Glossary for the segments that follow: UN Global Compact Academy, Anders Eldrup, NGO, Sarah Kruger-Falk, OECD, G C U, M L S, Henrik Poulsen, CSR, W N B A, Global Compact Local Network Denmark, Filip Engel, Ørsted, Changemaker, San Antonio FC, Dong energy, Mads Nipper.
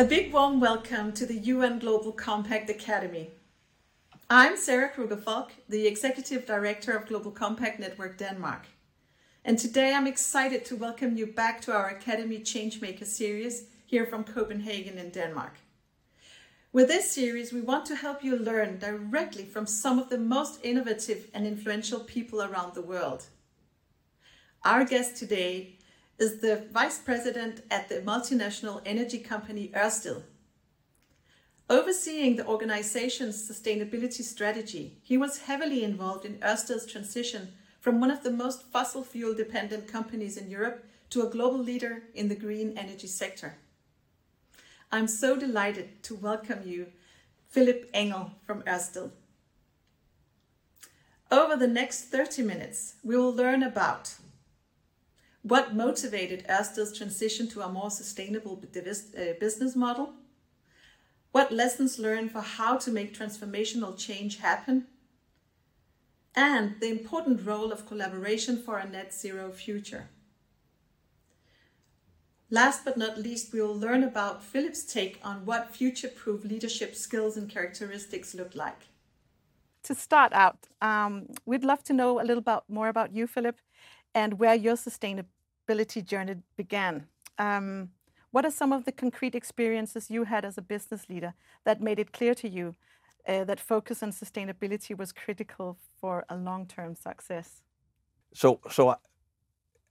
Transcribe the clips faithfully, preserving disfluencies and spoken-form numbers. A big warm welcome to the U N Global Compact Academy. I'm Sarah Kruger-Falk, the Executive Director of Global Compact Network Denmark. And today I'm excited to welcome you back to our Academy Changemaker series here from Copenhagen in Denmark. With this series, we want to help you learn directly from some of the most innovative and influential people around the world. Our guest today is the vice president at the multinational energy company Ørsted. Overseeing the organization's sustainability strategy, he was heavily involved in Ørsted's transition from one of the most fossil fuel dependent companies in Europe to a global leader in the green energy sector. I'm so delighted to welcome you, Filip Engel from Ørsted. Over the next thirty minutes, we will learn about what motivated Ørsted's transition to a more sustainable business model? What lessons learned for how to make transformational change happen? And the important role of collaboration for a net zero future. Last but not least, we will learn about Filip's take on what future-proof leadership skills and characteristics look like. To start out, um, we'd love to know a little bit more about you, Filip, and where your sustainability journey began. Um, what are some of the concrete experiences you had as a business leader that made it clear to you uh, that focus on sustainability was critical for a long-term success? So, so I,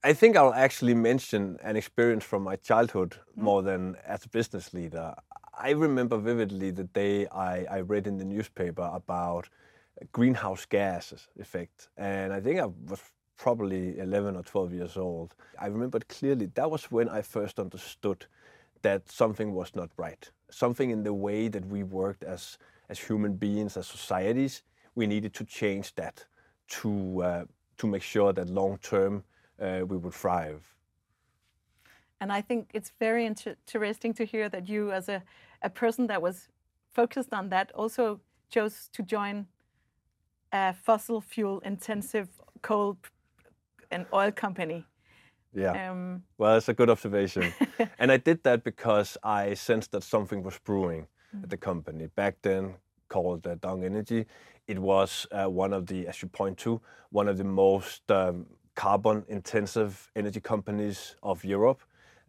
I think I'll actually mention an experience from my childhood mm. more than as a business leader. I remember vividly the day I, I read in the newspaper about greenhouse gases effect, and I think I was probably eleven or twelve years old. I remembered clearly that was when I first understood that something was not right. Something in the way that we worked as, as human beings, as societies, we needed to change that to, uh, to make sure that long-term uh, we would thrive. And I think it's very inter- interesting to hear that you, as a, a person that was focused on that, also chose to join a fossil fuel-intensive coal an oil company. Yeah. Um, well, that's a good observation. And I did that because I sensed that something was brewing mm. at the company. Back then, called uh, Dong Energy, it was uh, one of the, as you point to, one of the most um, carbon-intensive energy companies of Europe.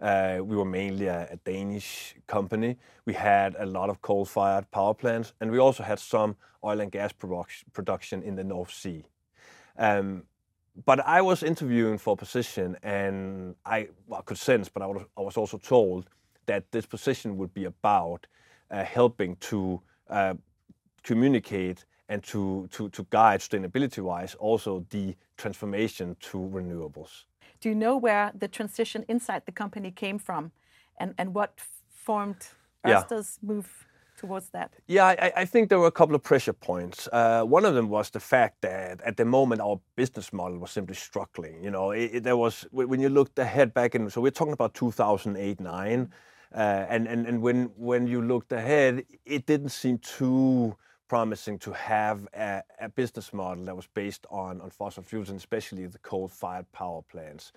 Uh, we were mainly a, a Danish company. We had a lot of coal-fired power plants, and we also had some oil and gas produc- production in the North Sea. Um, But I was interviewing for a position, and I, well, I could sense, but I was, I was also told that this position would be about uh, helping to uh, communicate and to, to, to guide sustainability-wise also the transformation to renewables. Do you know where the transition inside the company came from, and, and what formed Ørsted's yeah. move towards that? Yeah, I, I think there were a couple of pressure points. Uh, one of them was the fact that at the moment our business model was simply struggling. You know, it, it, there was, when you looked ahead back in, so we're talking about two thousand eight, nine, uh, and, and, and when, when you looked ahead, it didn't seem too promising to have a, a business model that was based on, on fossil fuels, and especially the coal-fired power plants.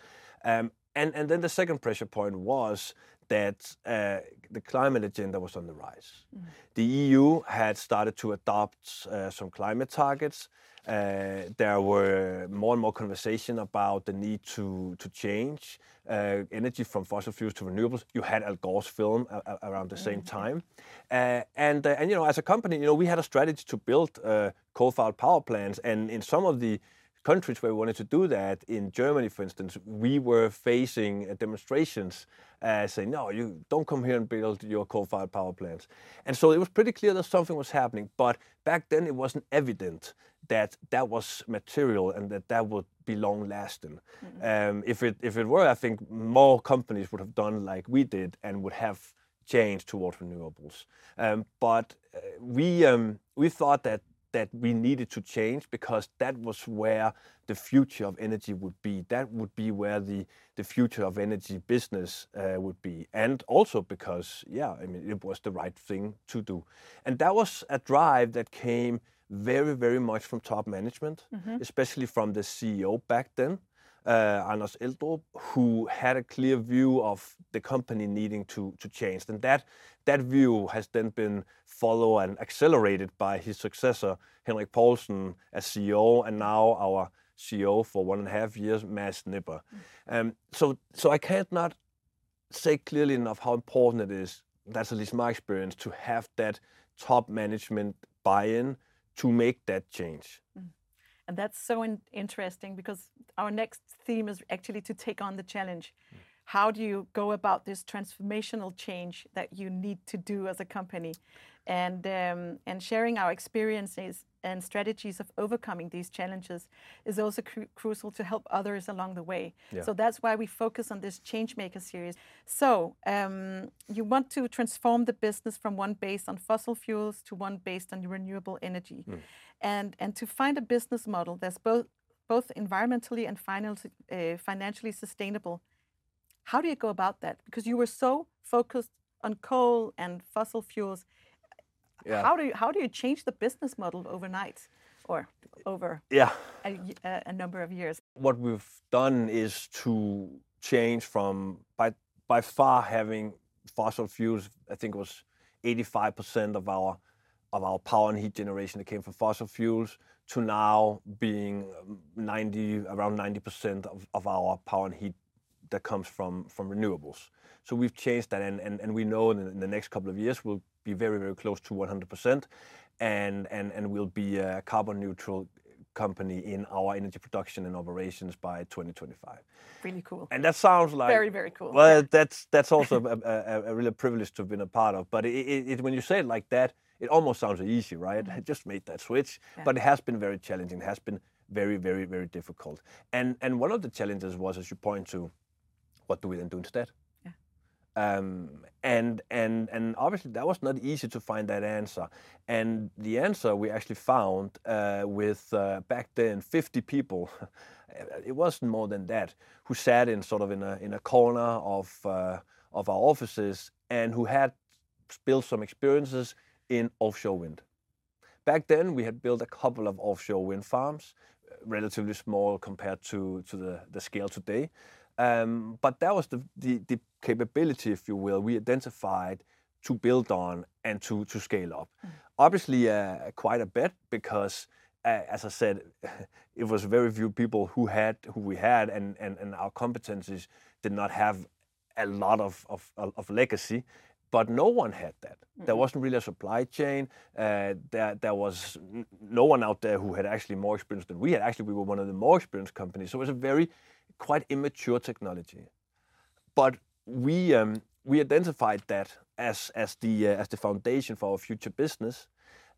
Um, and, and then the second pressure point was that uh, the climate agenda was on the rise. Mm. The E U had started to adopt uh, some climate targets. Uh, there were more and more conversation about the need to, to change uh, energy from fossil fuels to renewables. You had Al Gore's film a- a- around the same mm-hmm. time. Uh, and, uh, and, you know, as a company, you know, we had a strategy to build uh, coal-fired power plants. And in some of the countries where we wanted to do that, in Germany, for instance, we were facing uh, demonstrations uh, saying, no, you don't come here and build your coal-fired power plants. And so it was pretty clear that something was happening, but back then it wasn't evident that that was material and that that would be long-lasting. Mm-hmm. Um, if it if it were, I think more companies would have done like we did and would have changed towards renewables. Um, but uh, we um, we thought that that we needed to change because that was where the future of energy would be. That would be where the, the future of energy business uh, would be. And also because, yeah, I mean, it was the right thing to do. And that was a drive that came very, very much from top management, mm-hmm. especially from the C E O back then. uh, Anders Eldrup, who had a clear view of the company needing to, to change. And that, that view has then been followed and accelerated by his successor, Henrik Poulsen, as C E O, and now our C E O for one and a half years, Mads Nipper. Um, so, so I can't not say clearly enough how important it is, that's at least my experience, to have that top management buy-in to make that change. And that's so in- interesting because our next theme is actually to take on the challenge. Mm. How do you go about this transformational change that you need to do as a company? And um, and sharing our experiences and strategies of overcoming these challenges is also cru- crucial to help others along the way. Yeah. So that's why we focus on this Changemaker series. So um, you want to transform the business from one based on fossil fuels to one based on renewable energy. Mm. And, and to find a business model that's both, both environmentally and finance, uh, financially sustainable, how do you go about that? Because you were so focused on coal and fossil fuels. Yeah. How do you, how do you change the business model overnight or over yeah. a, a number of years? What we've done is to change from by by far having fossil fuels. I think it was eighty-five percent of our of our power and heat generation that came from fossil fuels to now being ninety around ninety percent of, of our power and heat that comes from from renewables. So we've changed that, and and, and we know in the next couple of years we'll be very, very close to one hundred percent, and, and, and we'll be a carbon neutral company in our energy production and operations by twenty twenty-five. Really cool. And that sounds like... Very, very cool. Well, that's that's also a, a, a real privilege to have been a part of. But it, it, it, when you say it like that, it almost sounds easy, right? Mm-hmm. I just made that switch. Yeah. But it has been very challenging. It has been very, very, very difficult. And, and one of the challenges was, as you point to, what do we then do instead? Um, and and and obviously that was not easy to find that answer. And the answer we actually found uh, with uh, back then fifty people, it wasn't more than that, who sat in sort of in a in a corner of uh, of our offices and who had built some experiences in offshore wind. Back then we had built a couple of offshore wind farms, relatively small compared to to the, the scale today. Um, but that was the, the, the capability, if you will, we identified to build on and to, to scale up. Mm. Obviously, uh, quite a bit because, uh, as I said, it was very few people who had who we had, and, and, and our competencies did not have a lot of, of, of legacy. But no one had that. Mm-hmm. There wasn't really a supply chain. Uh, there, there was n- no one out there who had actually more experience than we had. Actually, we were one of the more experienced companies. So it was a very, quite immature technology. But we um, we identified that as as the uh, as the foundation for our future business,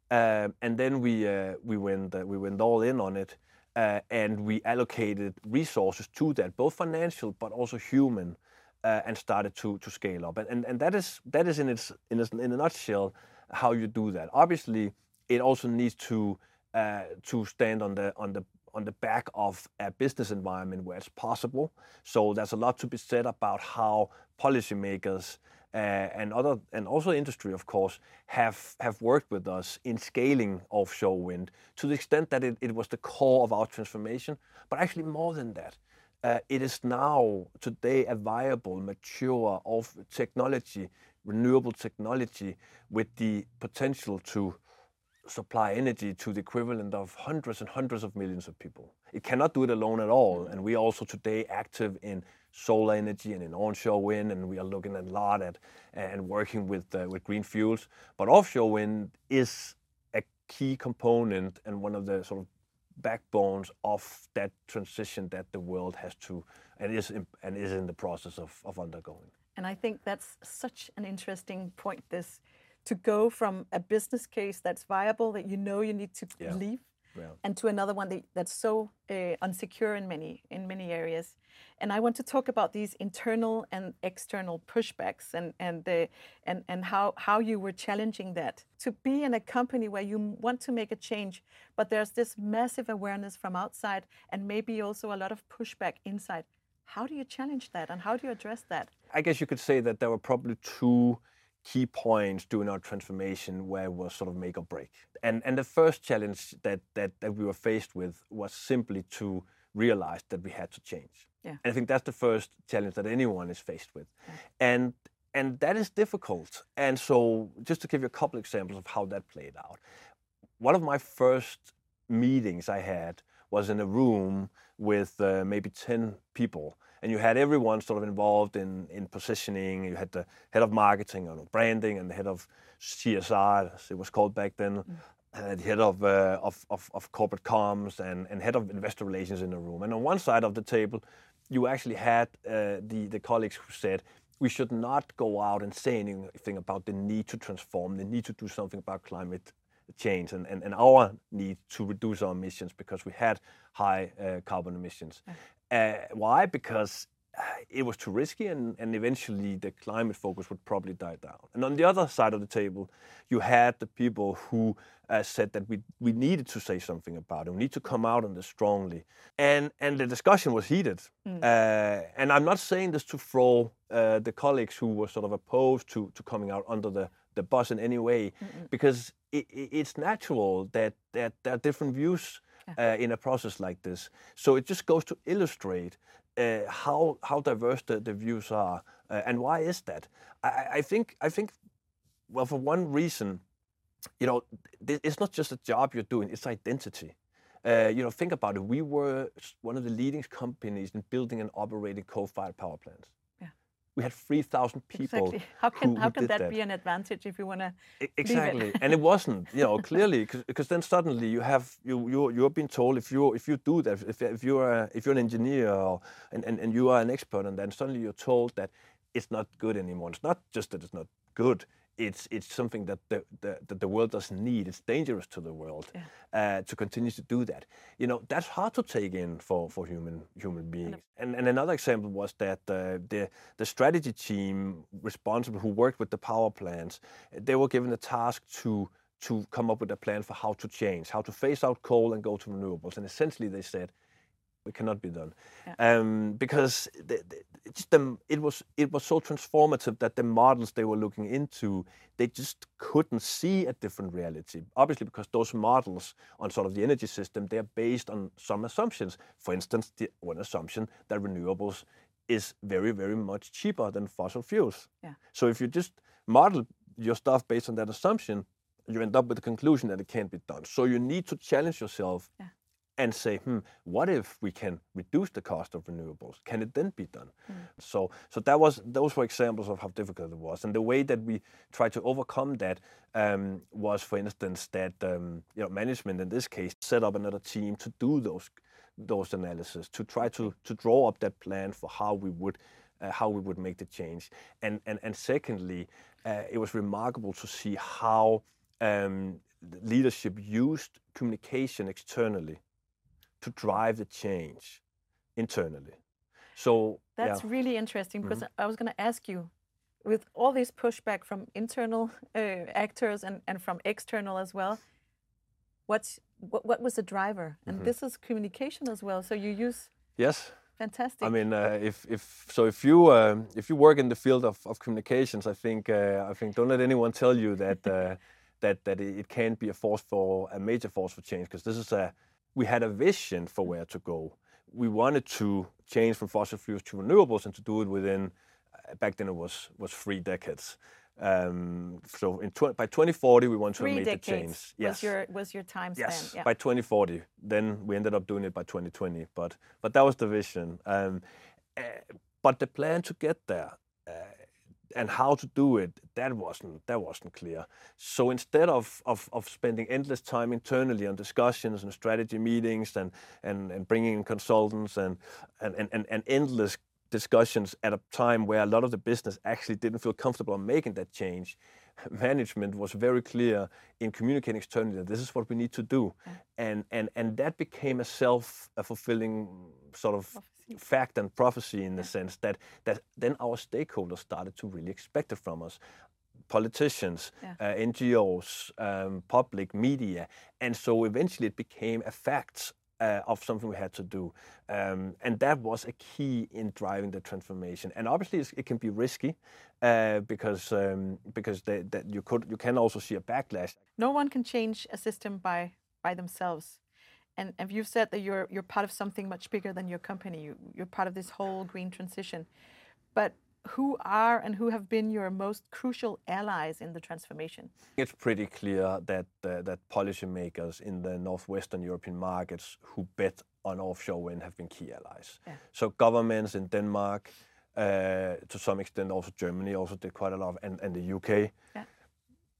uh, and then we uh, we went uh, we went all in on it, uh, and we allocated resources to that, both financial but also human. Uh, and started to to scale up, and and, and that is that is in its in its, in a nutshell how you do that. Obviously, it also needs to uh, to stand on the on the on the back of a business environment where it's possible. So there's a lot to be said about how policymakers uh, and other and also industry, of course, have have worked with us in scaling offshore wind to the extent that it, it was the core of our transformation, but actually more than that. Uh, it is now, today, a viable, mature of technology, renewable technology, with the potential to supply energy to the equivalent of hundreds and hundreds of millions of people. It cannot do it alone at all. And we are also today active in solar energy and in onshore wind, and we are looking a lot at and working with uh, with green fuels. But offshore wind is a key component and one of the sort of backbones of that transition that the world has to and is in, and is in the process of, of undergoing. And I think that's such an interesting point, this, to go from a business case that's viable, that you know you need to yeah. leave, yeah. and to another one that, that's so uh, unsecure in many in many areas. And I want to talk about these internal and external pushbacks and and uh, and and how how you were challenging that. To be in a company where you want to make a change, but there's this massive awareness from outside and maybe also a lot of pushback inside. How do you challenge that and how do you address that? I guess you could say that there were probably two key points during our transformation where it was sort of make or break. And and the first challenge that that, that we were faced with was simply to realized that we had to change. Yeah. And I think that's the first challenge that anyone is faced with. Yeah. And and that is difficult. And so just to give you a couple examples of how that played out. One of my first meetings I had was in a room with uh, maybe ten people. And you had everyone sort of involved in, in positioning. You had the head of marketing and branding and the head of C S R, as it was called back then, mm. and the head of, uh, of, of, of corporate comms and, and head of investor relations in the room. And on one side of the table, you actually had uh, the, the colleagues who said, we should not go out and say anything about the need to transform, the need to do something about climate change and, and, and our need to reduce our emissions because we had high uh, carbon emissions. Okay. Uh, why? Because it was too risky, and, and eventually the climate focus would probably die down. And on the other side of the table, you had the people who uh, said that we we needed to say something about it. We need to come out on this strongly. And and the discussion was heated. Mm. Uh, and I'm not saying this to throw uh, the colleagues who were sort of opposed to, to coming out under the, the bus in any way, Mm-mm. because it, it's natural that, that there are different views Uh, in a process like this. So it just goes to illustrate uh, how how diverse the, the views are, uh, and why is that? I, I think I think well, for one reason, you know, th- it's not just a job you're doing; it's identity. Uh, you know, think about it. We were one of the leading companies in building and operating coal-fired power plants. We had three thousand people. Exactly. How can who, how can that, that be an advantage if you want to? Exactly, it? And it wasn't, you know, clearly, because then suddenly you have you you you're being told if you if you do that if if you're a, if you're an engineer or, and, and and you are an expert, and then suddenly you're told that it's not good anymore. It's not just that it's not good. It's it's something that the, the that the world doesn't need. It's dangerous to the world yeah. uh, to continue to do that. You know, that's hard to take in for, for human human beings. And and another example was that uh, the the strategy team responsible who worked with the power plants, they were given a task to to come up with a plan for how to change, how to phase out coal and go to renewables. And essentially, they said, it cannot be done, yeah. um, because the, the, just the, it was it was so transformative that the models they were looking into, they just couldn't see a different reality. Obviously, because those models on sort of the energy system, they are based on some assumptions. For instance, the one assumption that renewables is very, very much cheaper than fossil fuels. Yeah. So if you just model your stuff based on that assumption, you end up with the conclusion that it can't be done. So you need to challenge yourself. Yeah. And say, hmm, what if we can reduce the cost of renewables? Can it then be done? Mm. So, so that was those were examples of how difficult it was, and the way that we tried to overcome that um, was, for instance, that um, you know, management in this case set up another team to do those those analysis, to try to to draw up that plan for how we would uh, how we would make the change, and and and secondly, uh, it was remarkable to see how um, leadership used communication externally to drive the change internally. So that's yeah. really interesting, because mm-hmm. I was going to ask you, with all this pushback from internal uh, actors and, and from external as well, what's, what what was the driver? And mm-hmm. this is communication as well. So you use yes, fantastic. I mean, uh, if if so, if you uh, if you work in the field of, of communications, I think uh, I think don't let anyone tell you that uh, that that it can't be a force for a major force for change, because this is a we had a vision for where to go. We wanted to change from fossil fuels to renewables, and to do it within, uh, back then it was was three decades. Um, so in tw- by twenty forty, we wanted to make the change. Yes, was your was your time span? Yes, yeah. By twenty forty. Then we ended up doing it by twenty twenty. But but that was the vision. Um, uh, but the plan to get there uh, and how to do it, that wasn't that wasn't clear. So instead of, of of spending endless time internally on discussions and strategy meetings and and, and bringing in consultants and and, and and endless discussions at a time where a lot of the business actually didn't feel comfortable on making that change, management was very clear in communicating externally that this is what we need to do. Yeah. And, and and that became a self-fulfilling sort of fact and prophecy in the yeah. sense that that then our stakeholders started to really expect it from us. Politicians, yeah. uh, N G Os, um, public media. And so eventually it became a fact uh, of something we had to do. Um, and that was a key in driving the transformation. And obviously it's, it can be risky uh, because um, because they, that you could you can also see a backlash. No one can change a system by by themselves. And, and you've said that you're you're part of something much bigger than your company. You, you're part of this whole green transition. But who are and who have been your most crucial allies in the transformation? It's pretty clear that uh, that policymakers in the northwestern European markets who bet on offshore wind have been key allies. Yeah. So governments in Denmark, uh, to some extent also Germany, also did quite a lot, of, and, and the U K, yeah.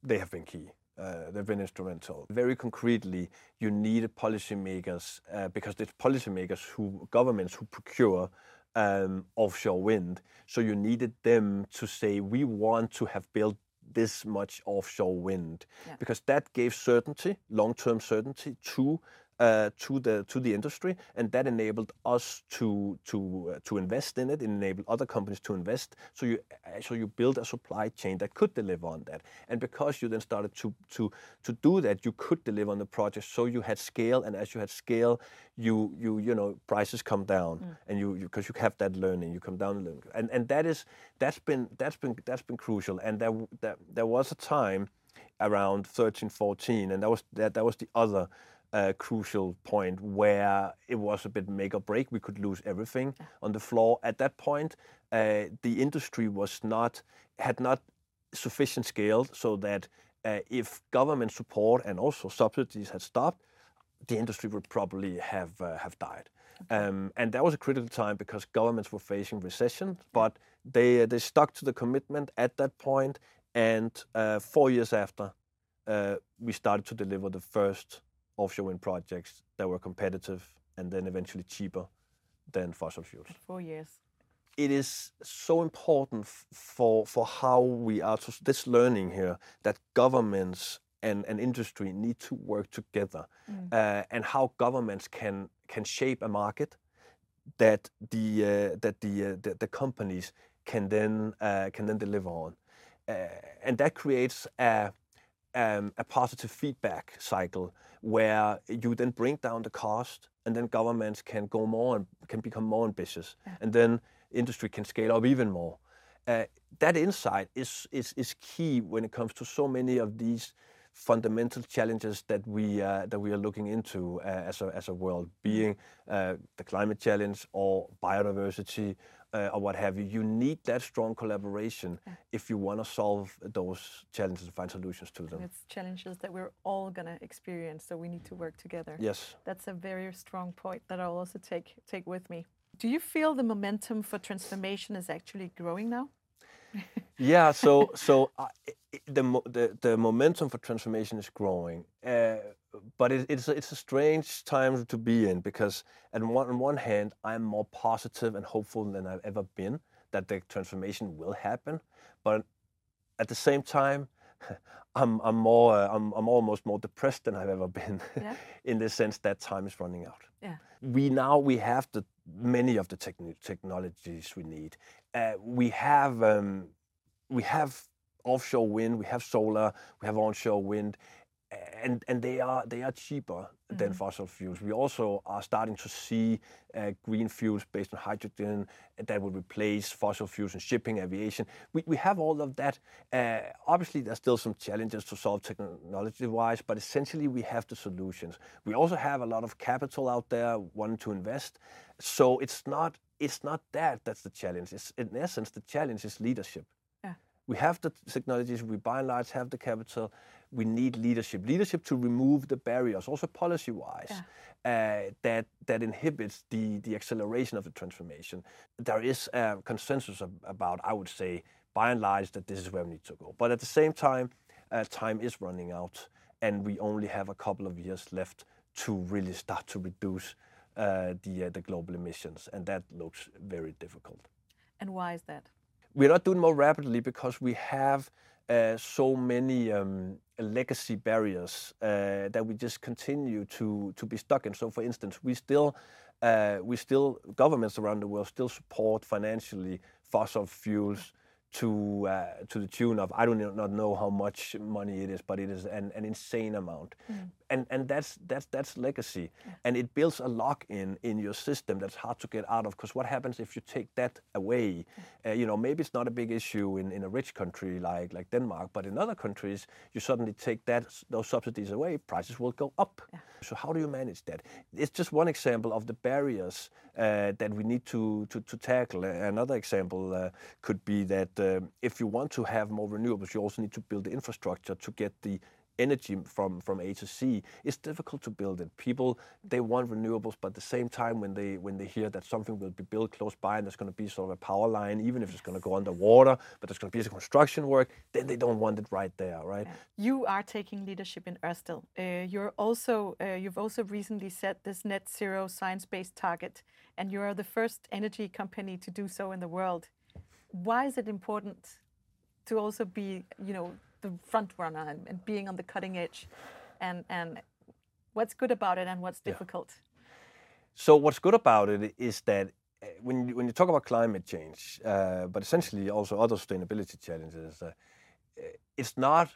they have been key. Uh, they've been instrumental. Very concretely, you need policymakers uh, because it's policymakers who, governments who procure um, offshore wind. So you needed them to say, we want to have built this much offshore wind, yeah. because that gave certainty, long-term certainty to uh, to the to the industry, and that enabled us to to uh, to invest in it, enabled other companies to invest. So you so you build a supply chain that could deliver on that, and because you then started to to to do that, you could deliver on the project. So you had scale, and as you had scale, you you you know prices come down, mm. and you because you, you have that learning, you come down and learn, and and that is that's been that's been that's been crucial. And there there, there was a time around thirteen, fourteen, and that was that that was the other. A crucial point where it was a bit make or break. We could lose everything on the floor. At that point, uh, the industry was not had not sufficient scale so that uh, if government support and also subsidies had stopped, the industry would probably have uh, have died. Um, and that was a critical time because governments were facing recession, but they they stuck to the commitment at that point. And uh, four years after, uh, we started to deliver the first offshore wind projects that were competitive and then eventually cheaper than fossil fuels. Four years. It is so important f- for for how we are to this learning here that governments and, and industry need to work together, mm. uh, and how governments can can shape a market that the uh, that the, uh, the the companies can then uh, can then deliver on, uh, and that creates a. Um, a positive feedback cycle where you then bring down the cost, and then governments can go more and can become more ambitious, yeah. and then industry can scale up even more. Uh, that insight is, is is key when it comes to so many of these fundamental challenges that we uh, that we are looking into uh, as a as a world, being uh, the climate challenge or biodiversity. Uh, or what have you, you need that strong collaboration yeah. if you want to solve those challenges and find solutions to them. And it's challenges that we're all going to experience, so we need to work together. Yes. That's a very strong point that I'll also take take with me. Do you feel the momentum for transformation is actually growing now? yeah, so so uh, the, the the momentum for transformation is growing. Uh, But it, it's, a, it's a strange time to be in because on one, on one hand, I'm more positive and hopeful than I've ever been that the transformation will happen. But at the same time, I'm, I'm, more, uh, I'm, I'm almost more depressed than I've ever been yeah. in the sense that time is running out. Yeah. We now we have the many of the techn- technologies we need. Uh, we have um, we have offshore wind, we have solar, we have onshore wind. And and they are they are cheaper mm. than fossil fuels. We also are starting to see uh, green fuels based on hydrogen that will replace fossil fuels in shipping, aviation. We we have all of that. Uh, obviously, there's still some challenges to solve technology-wise, but essentially we have the solutions. We also have a lot of capital out there wanting to invest. So it's not it's not that that's the challenge. It's in essence the challenge is leadership. Yeah. We have the technologies. We by and large have the capital. We need leadership, leadership to remove the barriers, also policy-wise, yeah. uh, that that inhibits the, the acceleration of the transformation. There is a consensus about, I would say, by and large, that this is where we need to go. But at the same time, uh, time is running out, and we only have a couple of years left to really start to reduce uh, the uh, the global emissions, and that looks very difficult. And why is that? We're not doing more rapidly because we have uh, so many um, legacy barriers uh, that we just continue to to be stuck in. So, for instance, we still uh, we still governments around the world still support financially fossil fuels to uh, to the tune of I don't not know how much money it is, but it is an, an insane amount. Mm. and and that's that's that's legacy, yeah. And it builds a lock-in in your system that's hard to get out of. Because what happens if you take that away? Uh, you know, maybe it's not a big issue in, in a rich country like like Denmark, but in other countries, you suddenly take that those subsidies away, prices will go up. Yeah. So how do you manage that? It's just one example of the barriers uh, that we need to to, to tackle. Another example uh, could be that um, if you want to have more renewables, you also need to build the infrastructure to get the energy from, from A to C. It's difficult to build it. People, they want renewables, but at the same time, when they when they hear that something will be built close by and there's going to be sort of a power line, even if it's going to go underwater, but there's going to be some construction work, then they don't want it right there, right? You are taking leadership in Ørsted. Uh, you're also uh, you've also recently set this net zero science-based target, and you are the first energy company to do so in the world. Why is it important to also be, you know, the front runner and, and being on the cutting edge, and and what's good about it and what's difficult? Yeah. So what's good about it is that when you, when you talk about climate change, uh, but essentially also other sustainability challenges, uh, it's not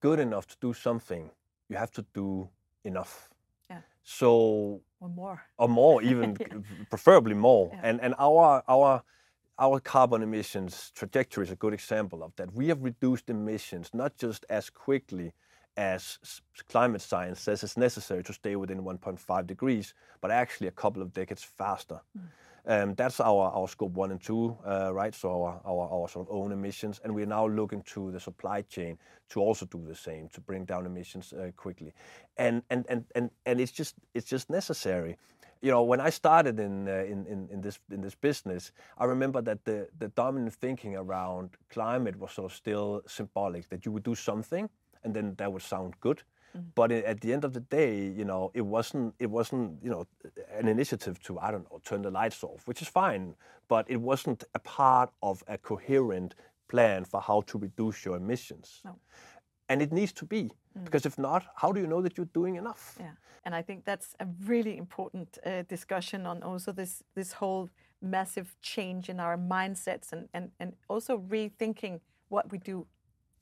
good enough to do something. You have to do enough. Yeah. So or more, or more even, yeah. Preferably more. Yeah. And and our our. Our carbon emissions trajectory is a good example of that. We have reduced emissions not just as quickly as climate science says is necessary to stay within one point five degrees, but actually a couple of decades faster. Mm. Um, that's our, our scope one and two, uh, right? So our, our, our sort of own emissions. And we're now looking to the supply chain to also do the same, to bring down emissions uh, quickly. And, and, and, and, and it's just, it's just necessary. You know, when I started in, uh, in in in this in this business, I remember that the the dominant thinking around climate was sort of still symbolic, that you would do something and then that would sound good. Mm-hmm. But it, at the end of the day, you know, it wasn't it wasn't you know an initiative to, I don't know, turn the lights off, which is fine, but it wasn't a part of a coherent plan for how to reduce your emissions. No. And it needs to be, mm. because if not, how do you know that you're doing enough? Yeah, and I think that's a really important uh, discussion on also this this whole massive change in our mindsets, and, and, and also rethinking what we do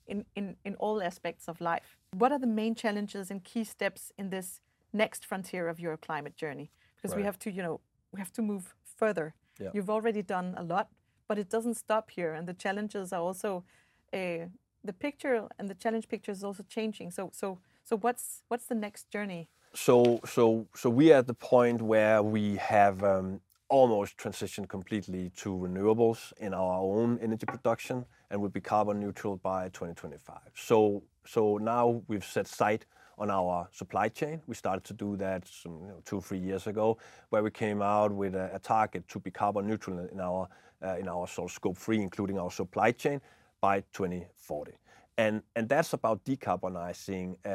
in, in, in all aspects of life. What are the main challenges and key steps in this next frontier of your climate journey? Because right. we have to, you know, we have to move further. Yeah. You've already done a lot, but it doesn't stop here, and the challenges are also Uh, the picture and the challenge picture is also changing. So, so, so what's what's the next journey? So, so, so we are at the point where we have um, almost transitioned completely to renewables in our own energy production, and we'll be carbon neutral by twenty twenty-five. So, so now we've set sight on our supply chain. We started to do that some, you know, two or three years ago, where we came out with a, a target to be carbon neutral in our uh, in our sort of scope three, including our supply chain, by twenty forty. And and that's about decarbonizing uh,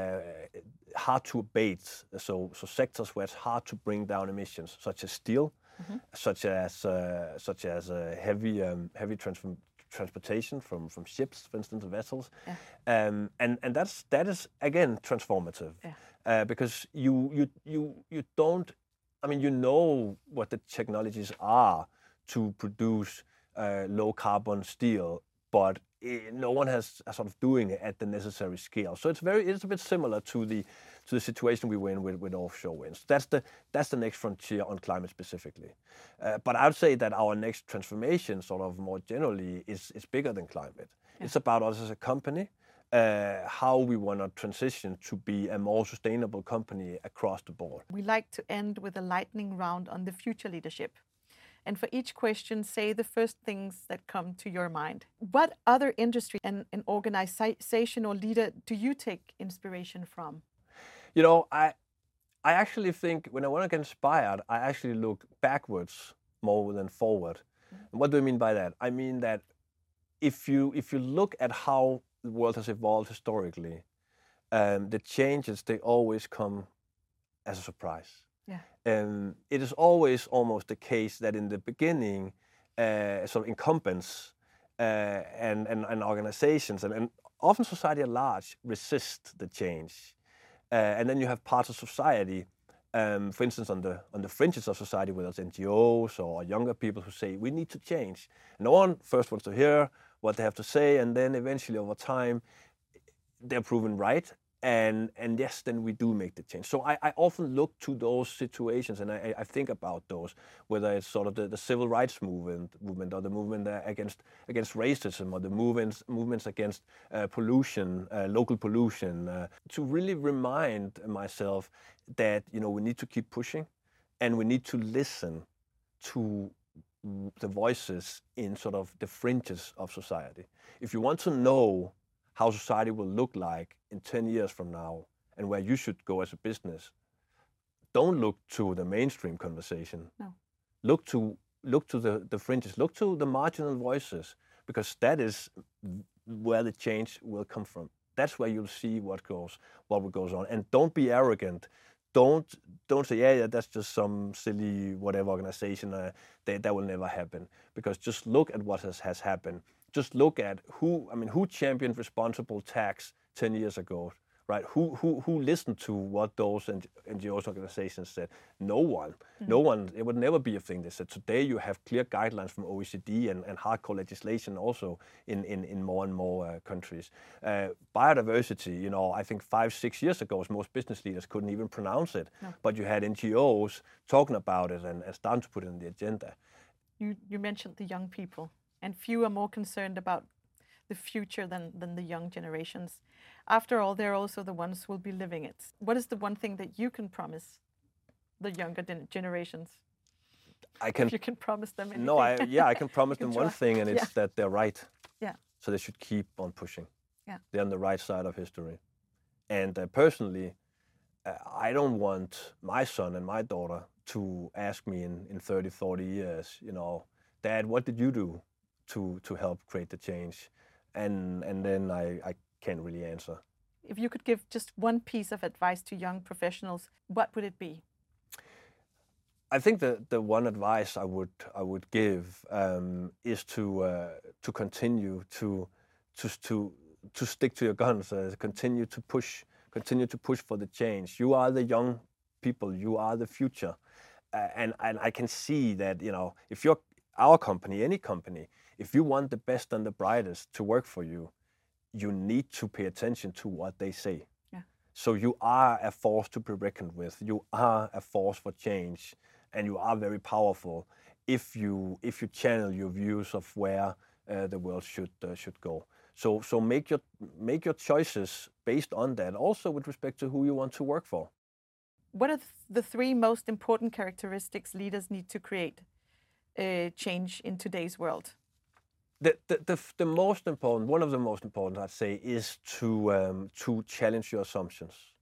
hard to abate, so so sectors where it's hard to bring down emissions, such as steel, mm-hmm. such as uh, such as uh, heavy um, heavy transform- transportation from, from ships, for instance, vessels. Yeah. Um, and and that's that is again transformative, yeah. uh, because you you you you don't, I mean, you know what the technologies are to produce uh, low carbon steel, but it, no one has uh, sort of doing it at the necessary scale. So it's very, it's a bit similar to the to the situation we were in with, with offshore winds. That's the that's the next frontier on climate specifically. Uh, but I would say that our next transformation, sort of more generally, is is bigger than climate. Yeah. It's about us as a company, uh, how we want to transition to be a more sustainable company across the board. We like to end with a lightning round on the future leadership. And for each question, say the first things that come to your mind. What other industry and an organization or leader do you take inspiration from? You know, I I actually think when I want to get inspired, I actually look backwards more than forward. Mm-hmm. And what do I mean by that? I mean that if you if you look at how the world has evolved historically, um, the changes, they always come as a surprise. Yeah. Um, it is always almost the case that in the beginning, uh, sort of incumbents uh, and, and, and organizations and, and often society at large resist the change. Uh, and then you have parts of society, um, for instance, on the on the fringes of society, whether it's N G Os or younger people who say, we need to change. And no one first wants to hear what they have to say, and then eventually over time, they're proven right. And and yes, then we do make the change. So I, I often look to those situations, and I, I think about those, whether it's sort of the, the civil rights movement, movement, or the movement against against racism, or the movements movements against uh, pollution, uh, local pollution, uh, to really remind myself that you know we need to keep pushing, and we need to listen to the voices in sort of the fringes of society. If you want to know how society will look like in ten years from now, and where you should go as a business, don't look to the mainstream conversation. No. Look to look to the, the fringes, look to the marginal voices, because that is where the change will come from. That's where you'll see what goes what goes on. And don't be arrogant. Don't don't say, yeah, yeah, that's just some silly whatever organization. Uh, they, that will never happen. Because just look at what has, has happened. Just look at who, I mean, who championed responsible tax ten years ago, right? Who who who listened to what those N G Os organizations said? No one. Mm-hmm. No one. It would never be a thing they said. Today you have clear guidelines from O E C D and, and hardcore legislation also in, in, in more and more uh, countries. Uh, biodiversity, you know, I think five, six years ago, most business leaders couldn't even pronounce it. No. But you had N G Os talking about it and, and starting to put it on the agenda. You you mentioned the young people. And few are more concerned about the future than, than the young generations. After all, they're also the ones who will be living it. What is the one thing that you can promise the younger generations? I can. If you can promise them anything. No, I, yeah, I can promise them try. One thing, and it's yeah. that they're right. Yeah. So they should keep on pushing. Yeah. They're on the right side of history. And uh, personally, uh, I don't want my son and my daughter to ask me in, in thirty, forty years, you know, Dad, what did you do to to help create the change? And and then I, I can't really answer. If you could give just one piece of advice to young professionals, what would it be? I think the, the one advice I would I would give um, is to uh, to continue to to to to stick to your guns, uh, continue to push, continue to push for the change. You are the young people, you are the future. Uh, and and I can see that, you know, if you're our company, any company, if you want the best and the brightest to work for you, you need to pay attention to what they say. Yeah. So you are a force to be reckoned with. You are a force for change, and you are very powerful if you if you channel your views of where uh, the world should uh, should go. So so make your make your choices based on that, also with respect to who you want to work for. What are the three most important characteristics leaders need to create uh, change in today's world? The, the the the most important, one of the most important, I'd say, is to um, to challenge your assumptions,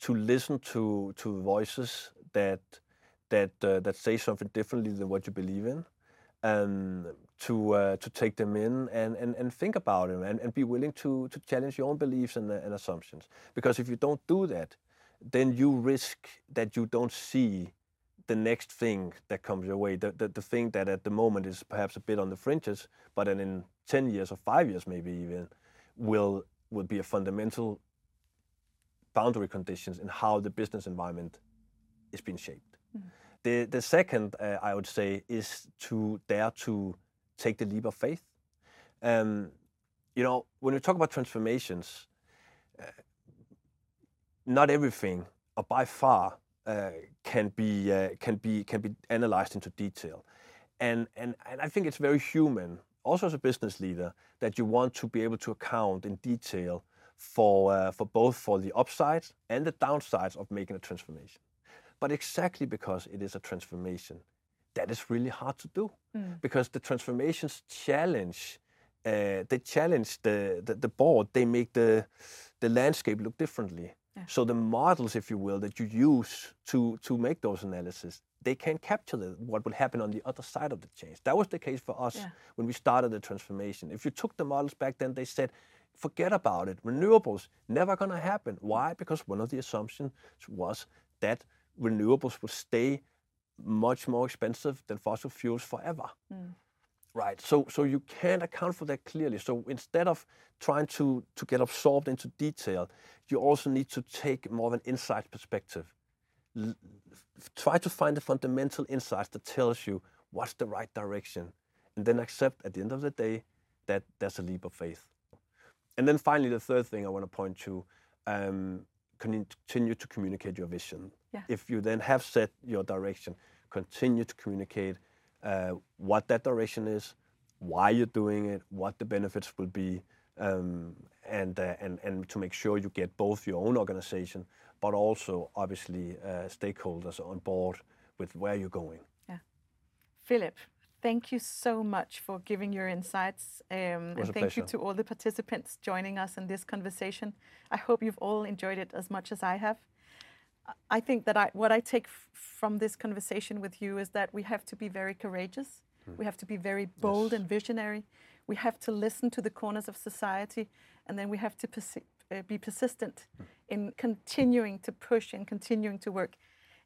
to listen to to voices that that uh, that say something differently than what you believe in, um, to uh, to take them in and, and, and think about them and, and be willing to to challenge your own beliefs and, and assumptions. Because if you don't do that, then you risk that you don't see the next thing that comes your way, the, the the thing that at the moment is perhaps a bit on the fringes, but then in ten years or five years maybe even, will will be a fundamental boundary conditions in how the business environment is being shaped. Mm-hmm. The the second, uh, I would say, is to dare to take the leap of faith. Um, you know, when we talk about transformations, uh, not everything, or by far, Uh, can be uh, can be can be analyzed into detail, and and and I think it's very human, also as a business leader, that you want to be able to account in detail for uh, for both for the upsides and the downsides of making a transformation. But exactly because it is a transformation, that is really hard to do, mm. because the transformations challenge. Uh, they challenge the, the the board. They make the the landscape look differently. Yeah. So the models, if you will, that you use to, to make those analyses, they can capture the, what will happen on the other side of the change. That was the case for us yeah. when we started the transformation. If you took the models back then, they said, forget about it. Renewables, never going to happen. Why? Because one of the assumptions was that renewables would stay much more expensive than fossil fuels forever. Mm. Right. So so you can't account for that clearly. So instead of trying to, to get absorbed into detail, you also need to take more of an insight perspective. L- try to find the fundamental insights that tells you what's the right direction, and then accept at the end of the day that there's a leap of faith. And then finally, the third thing I want to point to um, continue to communicate your vision. Yeah. If you then have set your direction, continue to communicate uh, what that direction is, why you're doing it, what the benefits will be, um, and, uh, and, and to make sure you get both your own organization, but also obviously uh, stakeholders on board with where you're going. Yeah. Filip, thank you so much for giving your insights. Um, and thank pleasure. you to all the participants joining us in this conversation. I hope you've all enjoyed it as much as I have. I think that I, what I take f- from this conversation with you is that we have to be very courageous. Mm. We have to be very bold yes. and visionary. We have to listen to the corners of society. And then we have to persi- uh, be persistent mm. in continuing to push and continuing to work.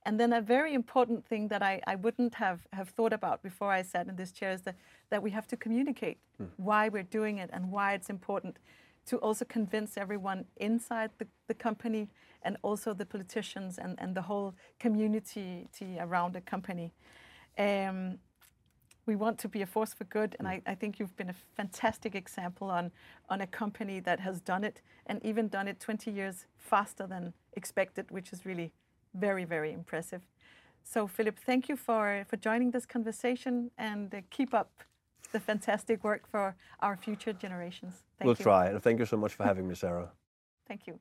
And then a very important thing that I, I wouldn't have, have thought about before I sat in this chair is that, that we have to communicate mm. why we're doing it and why it's important, to also convince everyone inside the, the company and also the politicians and, and the whole community around the company. Um, we want to be a force for good, and I, I think you've been a fantastic example on, on a company that has done it, and even done it twenty years faster than expected, which is really very, very impressive. So Filip, thank you for, for joining this conversation, and uh, keep up the fantastic work for our future generations. Thank we'll you. Try. And thank you so much for having me, Sarah. Thank you.